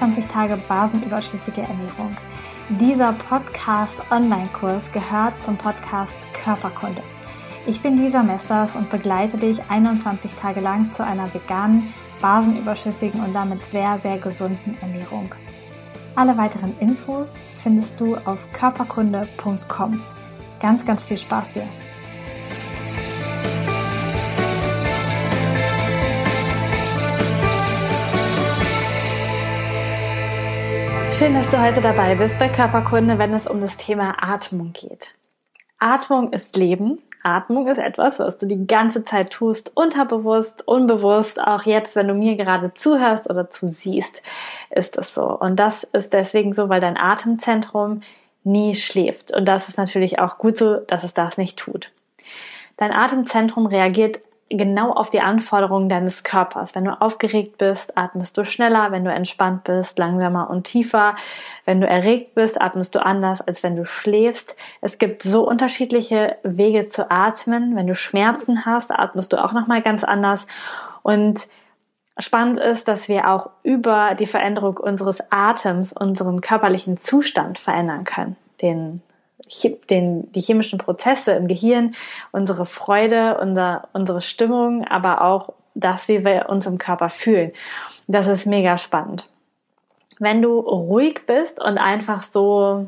21 Tage basenüberschüssige Ernährung. Dieser Podcast-Online-Kurs gehört zum Podcast Körperkunde. Ich bin Lisa Mesters und begleite dich 21 Tage lang zu einer veganen, basenüberschüssigen und damit sehr, sehr gesunden Ernährung. Alle weiteren Infos findest du auf körperkunde.com. Ganz, ganz viel Spaß dir! Schön, dass du heute dabei bist bei Körperkunde, wenn es um das Thema Atmung geht. Atmung ist Leben. Atmung ist etwas, was du die ganze Zeit tust, unterbewusst, unbewusst. Auch jetzt, wenn du mir gerade zuhörst oder zusiehst, ist es so. Und das ist deswegen so, weil dein Atemzentrum nie schläft. Und das ist natürlich auch gut so, dass es das nicht tut. Dein Atemzentrum reagiert genau auf die Anforderungen deines Körpers. Wenn du aufgeregt bist, atmest du schneller, wenn du entspannt bist, langsamer und tiefer. Wenn du erregt bist, atmest du anders, als wenn du schläfst. Es gibt so unterschiedliche Wege zu atmen. Wenn du Schmerzen hast, atmest du auch nochmal ganz anders. Und spannend ist, dass wir auch über die Veränderung unseres Atems unseren körperlichen Zustand verändern können, die chemischen Prozesse im Gehirn, unsere Freude, unsere Stimmung, aber auch das, wie wir uns im Körper fühlen. Das ist mega spannend. Wenn du ruhig bist und einfach so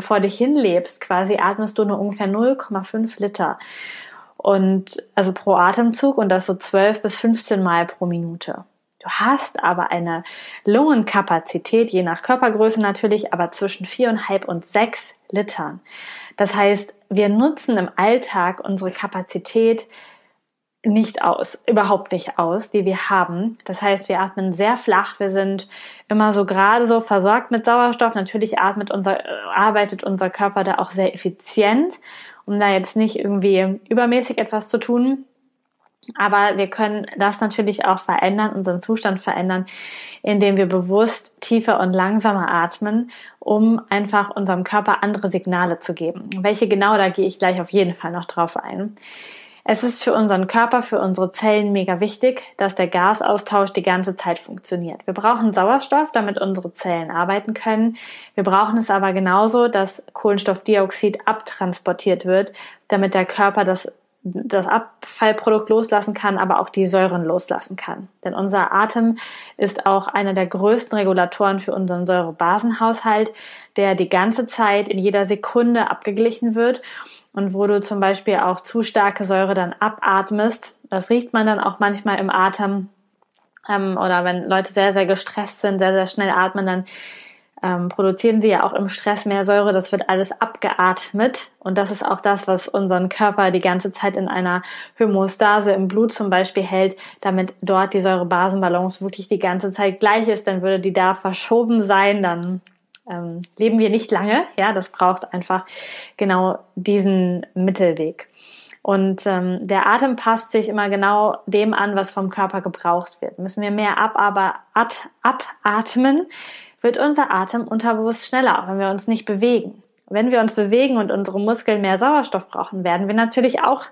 vor dich hin lebst, quasi atmest du nur ungefähr 0,5 Liter und also pro Atemzug und das so 12 bis 15 Mal pro Minute. Du hast aber eine Lungenkapazität, je nach Körpergröße natürlich, aber zwischen 4,5 und 6 Litern. Das heißt, wir nutzen im Alltag unsere Kapazität nicht aus, überhaupt nicht aus, die wir haben. Das heißt, wir atmen sehr flach, wir sind immer so gerade so versorgt mit Sauerstoff. Natürlich arbeitet unser Körper da auch sehr effizient, um da jetzt nicht irgendwie übermäßig etwas zu tun. Aber wir können das natürlich auch verändern, unseren Zustand verändern, indem wir bewusst tiefer und langsamer atmen, um einfach unserem Körper andere Signale zu geben. Welche genau, da gehe ich gleich auf jeden Fall noch drauf ein. Es ist für unseren Körper, für unsere Zellen mega wichtig, dass der Gasaustausch die ganze Zeit funktioniert. Wir brauchen Sauerstoff, damit unsere Zellen arbeiten können. Wir brauchen es aber genauso, dass Kohlenstoffdioxid abtransportiert wird, damit der Körper das Abfallprodukt loslassen kann, aber auch die Säuren loslassen kann. Denn unser Atem ist auch einer der größten Regulatoren für unseren Säurebasenhaushalt, der die ganze Zeit in jeder Sekunde abgeglichen wird und wo du zum Beispiel auch zu starke Säure dann abatmest. Das riecht man dann auch manchmal im Atem oder wenn Leute sehr, sehr gestresst sind, sehr, sehr schnell atmen, dann produzieren sie ja auch im Stress mehr Säure, das wird alles abgeatmet und das ist auch das, was unseren Körper die ganze Zeit in einer Hämostase im Blut zum Beispiel hält, damit dort die Säurebasenbalance wirklich die ganze Zeit gleich ist, dann würde die da verschoben sein, dann leben wir nicht lange, ja, das braucht einfach genau diesen Mittelweg. Und der Atem passt sich immer genau dem an, was vom Körper gebraucht wird. Müssen wir mehr abatmen, wird unser Atem unterbewusst schneller, auch wenn wir uns nicht bewegen. Wenn wir uns bewegen und unsere Muskeln mehr Sauerstoff brauchen, werden wir natürlich auch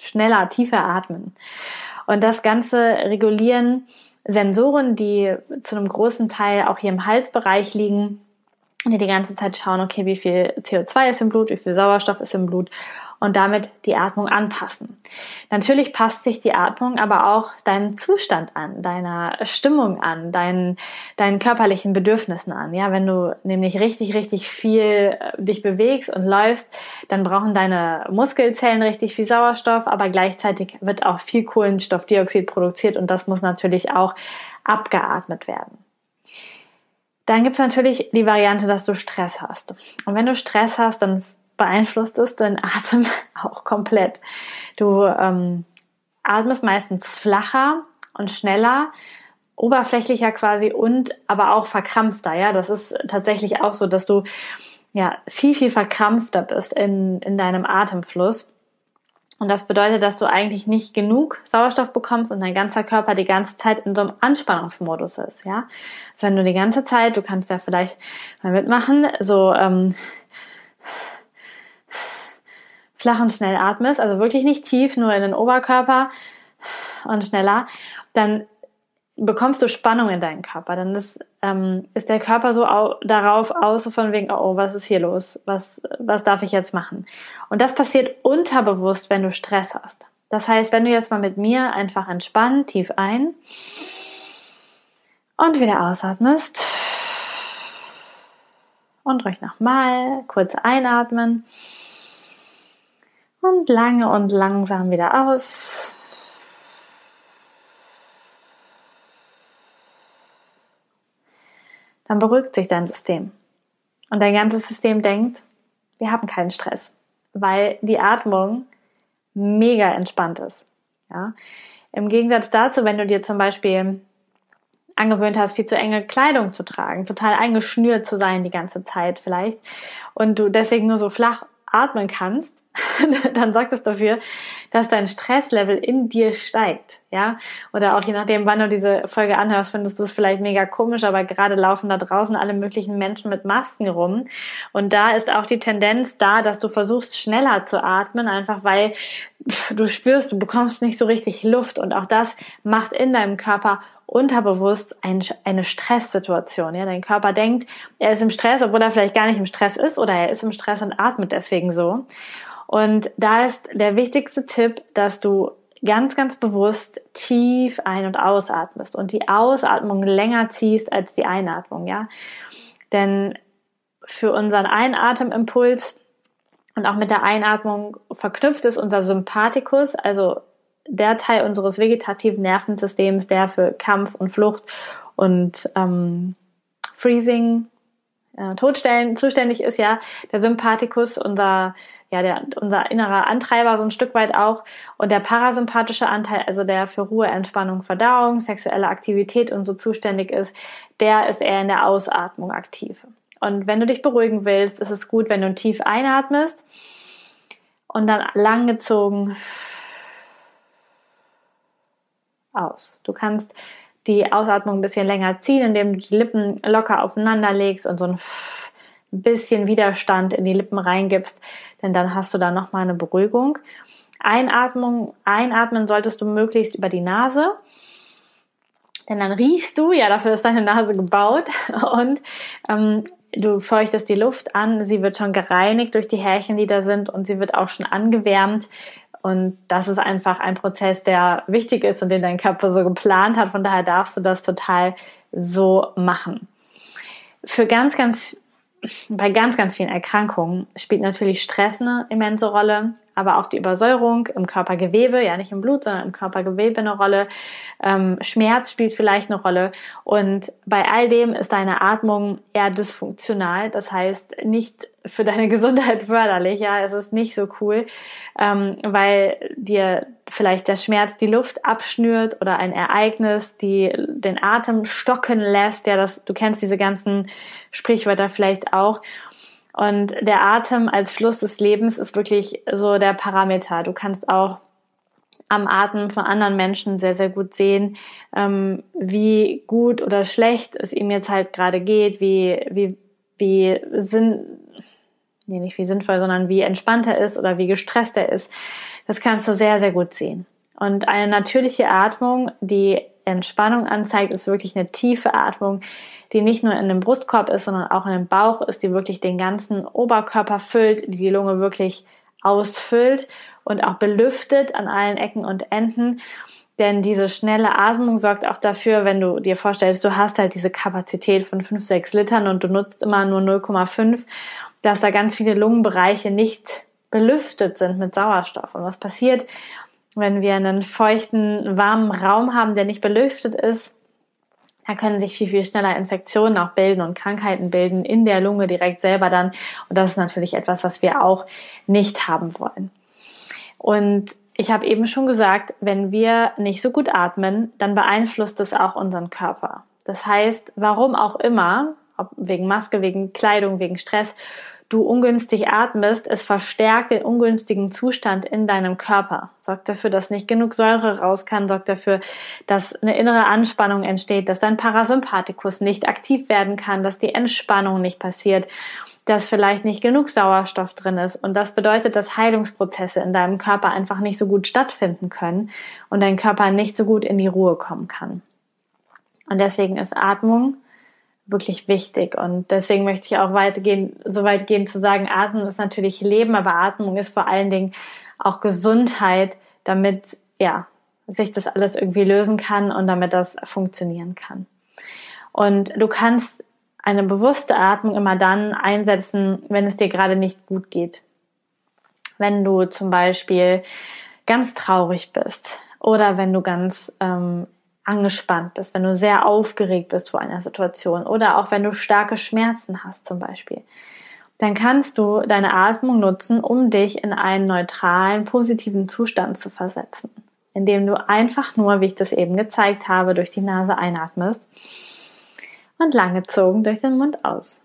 schneller, tiefer atmen. Und das Ganze regulieren Sensoren, die zu einem großen Teil auch hier im Halsbereich liegen, die ganze Zeit schauen, okay, wie viel CO2 ist im Blut, wie viel Sauerstoff ist im Blut und damit die Atmung anpassen. Natürlich passt sich die Atmung aber auch deinem Zustand an, deiner Stimmung an, deinen körperlichen Bedürfnissen an. Ja, wenn du nämlich richtig, richtig viel dich bewegst und läufst, dann brauchen deine Muskelzellen richtig viel Sauerstoff, aber gleichzeitig wird auch viel Kohlenstoffdioxid produziert und das muss natürlich auch abgeatmet werden. Dann gibt's natürlich die Variante, dass du Stress hast. Und wenn du Stress hast, dann beeinflusst es deinen Atem auch komplett. Du atmest meistens flacher und schneller, oberflächlicher quasi und aber auch verkrampfter. Ja, das ist tatsächlich auch so, dass du ja viel, viel verkrampfter bist in deinem Atemfluss. Und das bedeutet, dass du eigentlich nicht genug Sauerstoff bekommst und dein ganzer Körper die ganze Zeit in so einem Anspannungsmodus ist, ja. Also wenn du die ganze Zeit, du kannst ja vielleicht mal mitmachen, so flach und schnell atmest, also wirklich nicht tief, nur in den Oberkörper und schneller, dann bekommst du Spannung in deinen Körper, dann ist der Körper so darauf aus, so von wegen, oh, was ist hier los? Was darf ich jetzt machen? Und das passiert unterbewusst, wenn du Stress hast. Das heißt, wenn du jetzt mal mit mir einfach entspannen, tief ein und wieder ausatmest und ruhig nochmal kurz einatmen und lange und langsam wieder aus. Dann beruhigt sich dein System. Und dein ganzes System denkt, wir haben keinen Stress, weil die Atmung mega entspannt ist. Ja? Im Gegensatz dazu, wenn du dir zum Beispiel angewöhnt hast, viel zu enge Kleidung zu tragen, total eingeschnürt zu sein die ganze Zeit vielleicht und du deswegen nur so flach atmen kannst, dann sorgt es dafür, dass dein Stresslevel in dir steigt, ja, oder auch je nachdem, wann du diese Folge anhörst, findest du es vielleicht mega komisch, aber gerade laufen da draußen alle möglichen Menschen mit Masken rum und da ist auch die Tendenz da, dass du versuchst, schneller zu atmen, einfach weil du spürst, du bekommst nicht so richtig Luft und auch das macht in deinem Körper unterbewusst eine Stresssituation. Ja? Dein Körper denkt, er ist im Stress, obwohl er vielleicht gar nicht im Stress ist oder er ist im Stress und atmet deswegen so. Und da ist der wichtigste Tipp, dass du ganz, ganz bewusst tief ein- und ausatmest und die Ausatmung länger ziehst als die Einatmung. Ja? Denn für unseren Einatemimpuls und auch mit der Einatmung verknüpft ist unser Sympathikus, also der Teil unseres vegetativen Nervensystems, der für Kampf und Flucht und Freezing, Todstellen zuständig ist, ja, der Sympathikus, unser innerer Antreiber so ein Stück weit auch und der parasympathische Anteil, also der für Ruhe, Entspannung, Verdauung, sexuelle Aktivität und so zuständig ist, der ist eher in der Ausatmung aktiv. Und wenn du dich beruhigen willst, ist es gut, wenn du tief einatmest und dann langgezogen aus. Du kannst die Ausatmung ein bisschen länger ziehen, indem du die Lippen locker aufeinander legst und so ein bisschen Widerstand in die Lippen reingibst, denn dann hast du da nochmal eine Beruhigung. Einatmen solltest du möglichst über die Nase, denn dann riechst du, ja, dafür ist deine Nase gebaut und du feuchtest die Luft an, sie wird schon gereinigt durch die Härchen, die da sind und sie wird auch schon angewärmt. Und das ist einfach ein Prozess, der wichtig ist und den dein Körper so geplant hat. Von daher darfst du das total so machen. Bei ganz, ganz vielen Erkrankungen spielt natürlich Stress eine immense Rolle, aber auch die Übersäuerung im Körpergewebe, ja nicht im Blut, sondern im Körpergewebe eine Rolle. Schmerz spielt vielleicht eine Rolle. Und bei all dem ist deine Atmung eher dysfunktional, das heißt nicht für deine Gesundheit förderlich. Ja, es ist nicht so cool, weil dir vielleicht der Schmerz die Luft abschnürt oder ein Ereignis, die den Atem stocken lässt. Ja, du kennst diese ganzen Sprichwörter vielleicht auch. Und der Atem als Fluss des Lebens ist wirklich so der Parameter. Du kannst auch am Atmen von anderen Menschen sehr, sehr gut sehen, wie gut oder schlecht es ihm jetzt halt gerade geht, wie entspannt er ist oder wie gestresst er ist. Das kannst du sehr, sehr gut sehen. Und eine natürliche Atmung, die Entspannung anzeigt, ist wirklich eine tiefe Atmung, die nicht nur in dem Brustkorb ist, sondern auch in dem Bauch ist, die wirklich den ganzen Oberkörper füllt, die Lunge wirklich ausfüllt und auch belüftet an allen Ecken und Enden. Denn diese schnelle Atmung sorgt auch dafür, wenn du dir vorstellst, du hast halt diese Kapazität von 5-6 Litern und du nutzt immer nur 0,5, dass da ganz viele Lungenbereiche nicht belüftet sind mit Sauerstoff. Und was passiert, wenn wir einen feuchten, warmen Raum haben, der nicht belüftet ist? Da können sich viel, viel schneller Infektionen auch bilden und Krankheiten bilden in der Lunge direkt selber dann. Und das ist natürlich etwas, was wir auch nicht haben wollen. Und ich habe eben schon gesagt, wenn wir nicht so gut atmen, dann beeinflusst es auch unseren Körper. Das heißt, warum auch immer, ob wegen Maske, wegen Kleidung, wegen Stress, du ungünstig atmest, es verstärkt den ungünstigen Zustand in deinem Körper. Sorgt dafür, dass nicht genug Säure raus kann, sorgt dafür, dass eine innere Anspannung entsteht, dass dein Parasympathikus nicht aktiv werden kann, dass die Entspannung nicht passiert, dass vielleicht nicht genug Sauerstoff drin ist. Und das bedeutet, dass Heilungsprozesse in deinem Körper einfach nicht so gut stattfinden können und dein Körper nicht so gut in die Ruhe kommen kann. Und deswegen ist Atmung wirklich wichtig. Und deswegen möchte ich auch so weit gehen zu sagen, Atmung ist natürlich Leben, aber Atmung ist vor allen Dingen auch Gesundheit, damit ja sich das alles irgendwie lösen kann und damit das funktionieren kann. Und du kannst eine bewusste Atmung immer dann einsetzen, wenn es dir gerade nicht gut geht. Wenn du zum Beispiel ganz traurig bist oder wenn du ganz angespannt bist, wenn du sehr aufgeregt bist vor einer Situation oder auch wenn du starke Schmerzen hast zum Beispiel, dann kannst du deine Atmung nutzen, um dich in einen neutralen, positiven Zustand zu versetzen, indem du einfach nur, wie ich das eben gezeigt habe, durch die Nase einatmest und langgezogen durch den Mund aus.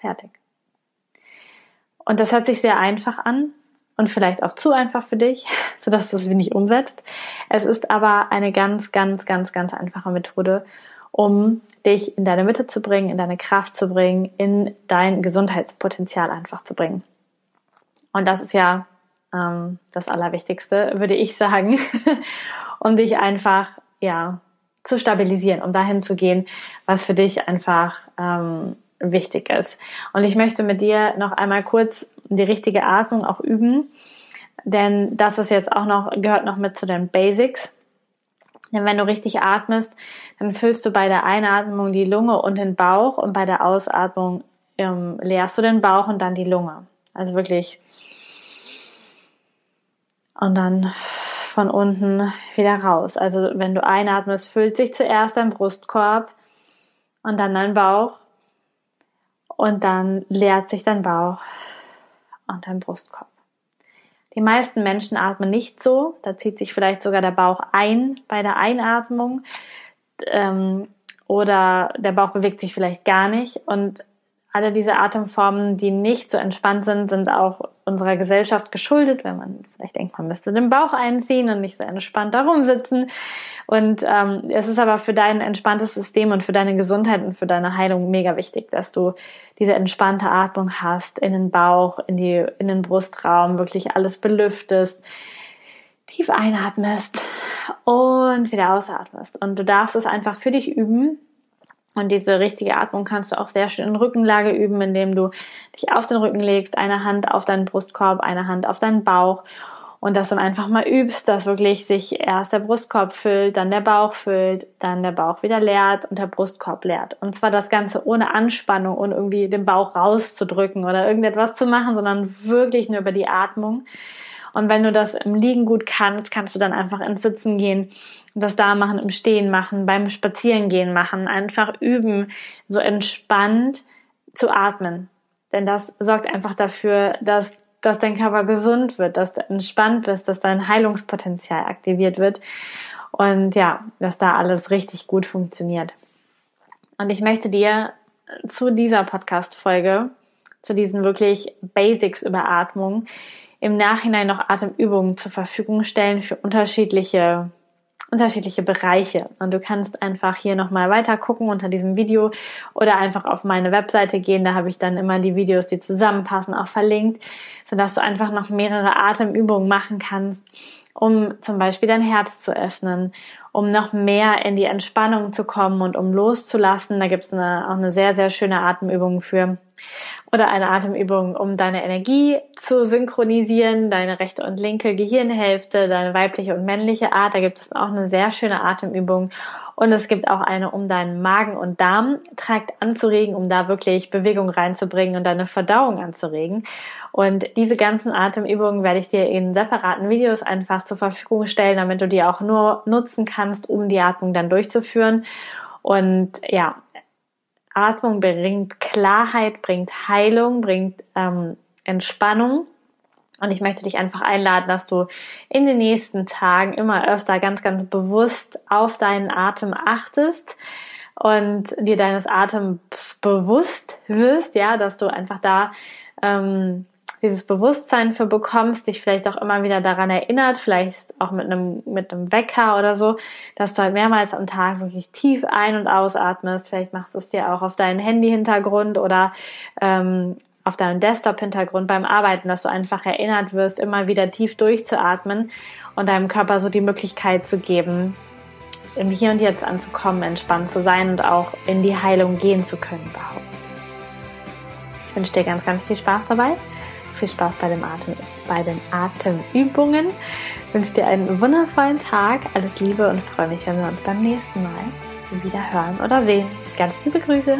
Fertig. Und das hört sich sehr einfach an und vielleicht auch zu einfach für dich, sodass du es wenig umsetzt. Es ist aber eine ganz, ganz, ganz, ganz einfache Methode, um dich in deine Mitte zu bringen, in deine Kraft zu bringen, in dein Gesundheitspotenzial einfach zu bringen. Und das ist ja das Allerwichtigste, würde ich sagen, um dich einfach ja zu stabilisieren, um dahin zu gehen, was für dich einfach wichtig ist. Und ich möchte mit dir noch einmal kurz die richtige Atmung auch üben, denn das ist jetzt auch noch, gehört noch mit zu den Basics. Denn wenn du richtig atmest, dann füllst du bei der Einatmung die Lunge und den Bauch und bei der Ausatmung leerst du den Bauch und dann die Lunge. Also wirklich. Und dann von unten wieder raus. Also wenn du einatmest, füllt sich zuerst dein Brustkorb und dann dein Bauch und dann leert sich dein Bauch und dein Brustkorb. Die meisten Menschen atmen nicht so, da zieht sich vielleicht sogar der Bauch ein bei der Einatmung oder der Bauch bewegt sich vielleicht gar nicht. Und alle diese Atemformen, die nicht so entspannt sind, sind auch unserer Gesellschaft geschuldet, wenn man vielleicht denkt, man müsste den Bauch einziehen und nicht so entspannt da rumsitzen. Und es ist aber für dein entspanntes System und für deine Gesundheit und für deine Heilung mega wichtig, dass du diese entspannte Atmung hast, in den Bauch, in den Brustraum, wirklich alles belüftest, tief einatmest und wieder ausatmest. Und du darfst es einfach für dich üben. Und diese richtige Atmung kannst du auch sehr schön in Rückenlage üben, indem du dich auf den Rücken legst, eine Hand auf deinen Brustkorb, eine Hand auf deinen Bauch und das dann einfach mal übst, dass wirklich sich erst der Brustkorb füllt, dann der Bauch wieder leert und der Brustkorb leert. Und zwar das Ganze ohne Anspannung und irgendwie den Bauch rauszudrücken oder irgendetwas zu machen, sondern wirklich nur über die Atmung. Und wenn du das im Liegen gut kannst, kannst du dann einfach ins Sitzen gehen und das da machen, im Stehen machen, beim Spazierengehen machen, einfach üben, so entspannt zu atmen. Denn das sorgt einfach dafür, dass dein Körper gesund wird, dass du entspannt bist, dass dein Heilungspotenzial aktiviert wird und ja, dass da alles richtig gut funktioniert. Und ich möchte dir zu dieser Podcast-Folge, zu diesen wirklich Basics über Atmung, im Nachhinein noch Atemübungen zur Verfügung stellen für unterschiedliche Bereiche. Und du kannst einfach hier nochmal weiter gucken unter diesem Video oder einfach auf meine Webseite gehen. Da habe ich dann immer die Videos, die zusammenpassen, auch verlinkt, sodass du einfach noch mehrere Atemübungen machen kannst, um zum Beispiel dein Herz zu öffnen, um noch mehr in die Entspannung zu kommen und um loszulassen. Da gibt es auch eine sehr, sehr schöne Atemübung für. Oder eine Atemübung, um deine Energie zu synchronisieren, deine rechte und linke Gehirnhälfte, deine weibliche und männliche Art. Da gibt es auch eine sehr schöne Atemübung. Und es gibt auch eine, um deinen Magen- und Darmtrakt anzuregen, um da wirklich Bewegung reinzubringen und deine Verdauung anzuregen. Und diese ganzen Atemübungen werde ich dir in separaten Videos einfach zur Verfügung stellen, damit du die auch nur nutzen kannst, um die Atmung dann durchzuführen. Und ja, Atmung bringt Klarheit, bringt Heilung, bringt Entspannung. Und ich möchte dich einfach einladen, dass du in den nächsten Tagen immer öfter ganz, ganz bewusst auf deinen Atem achtest und dir deines Atems bewusst wirst, ja, dass du einfach da dieses Bewusstsein für bekommst, dich vielleicht auch immer wieder daran erinnert, vielleicht auch mit einem Wecker oder so, dass du halt mehrmals am Tag wirklich tief ein- und ausatmest. Vielleicht machst du es dir auch auf deinen Handy-Hintergrund oder auf deinem Desktop-Hintergrund beim Arbeiten, dass du einfach erinnert wirst, immer wieder tief durchzuatmen und deinem Körper so die Möglichkeit zu geben, im Hier und Jetzt anzukommen, entspannt zu sein und auch in die Heilung gehen zu können überhaupt. Ich wünsche dir ganz, ganz viel Spaß dabei. Viel Spaß bei den Atemübungen. Ich wünsche dir einen wundervollen Tag. Alles Liebe und freue mich, wenn wir uns beim nächsten Mal wieder hören oder sehen. Ganz liebe Grüße.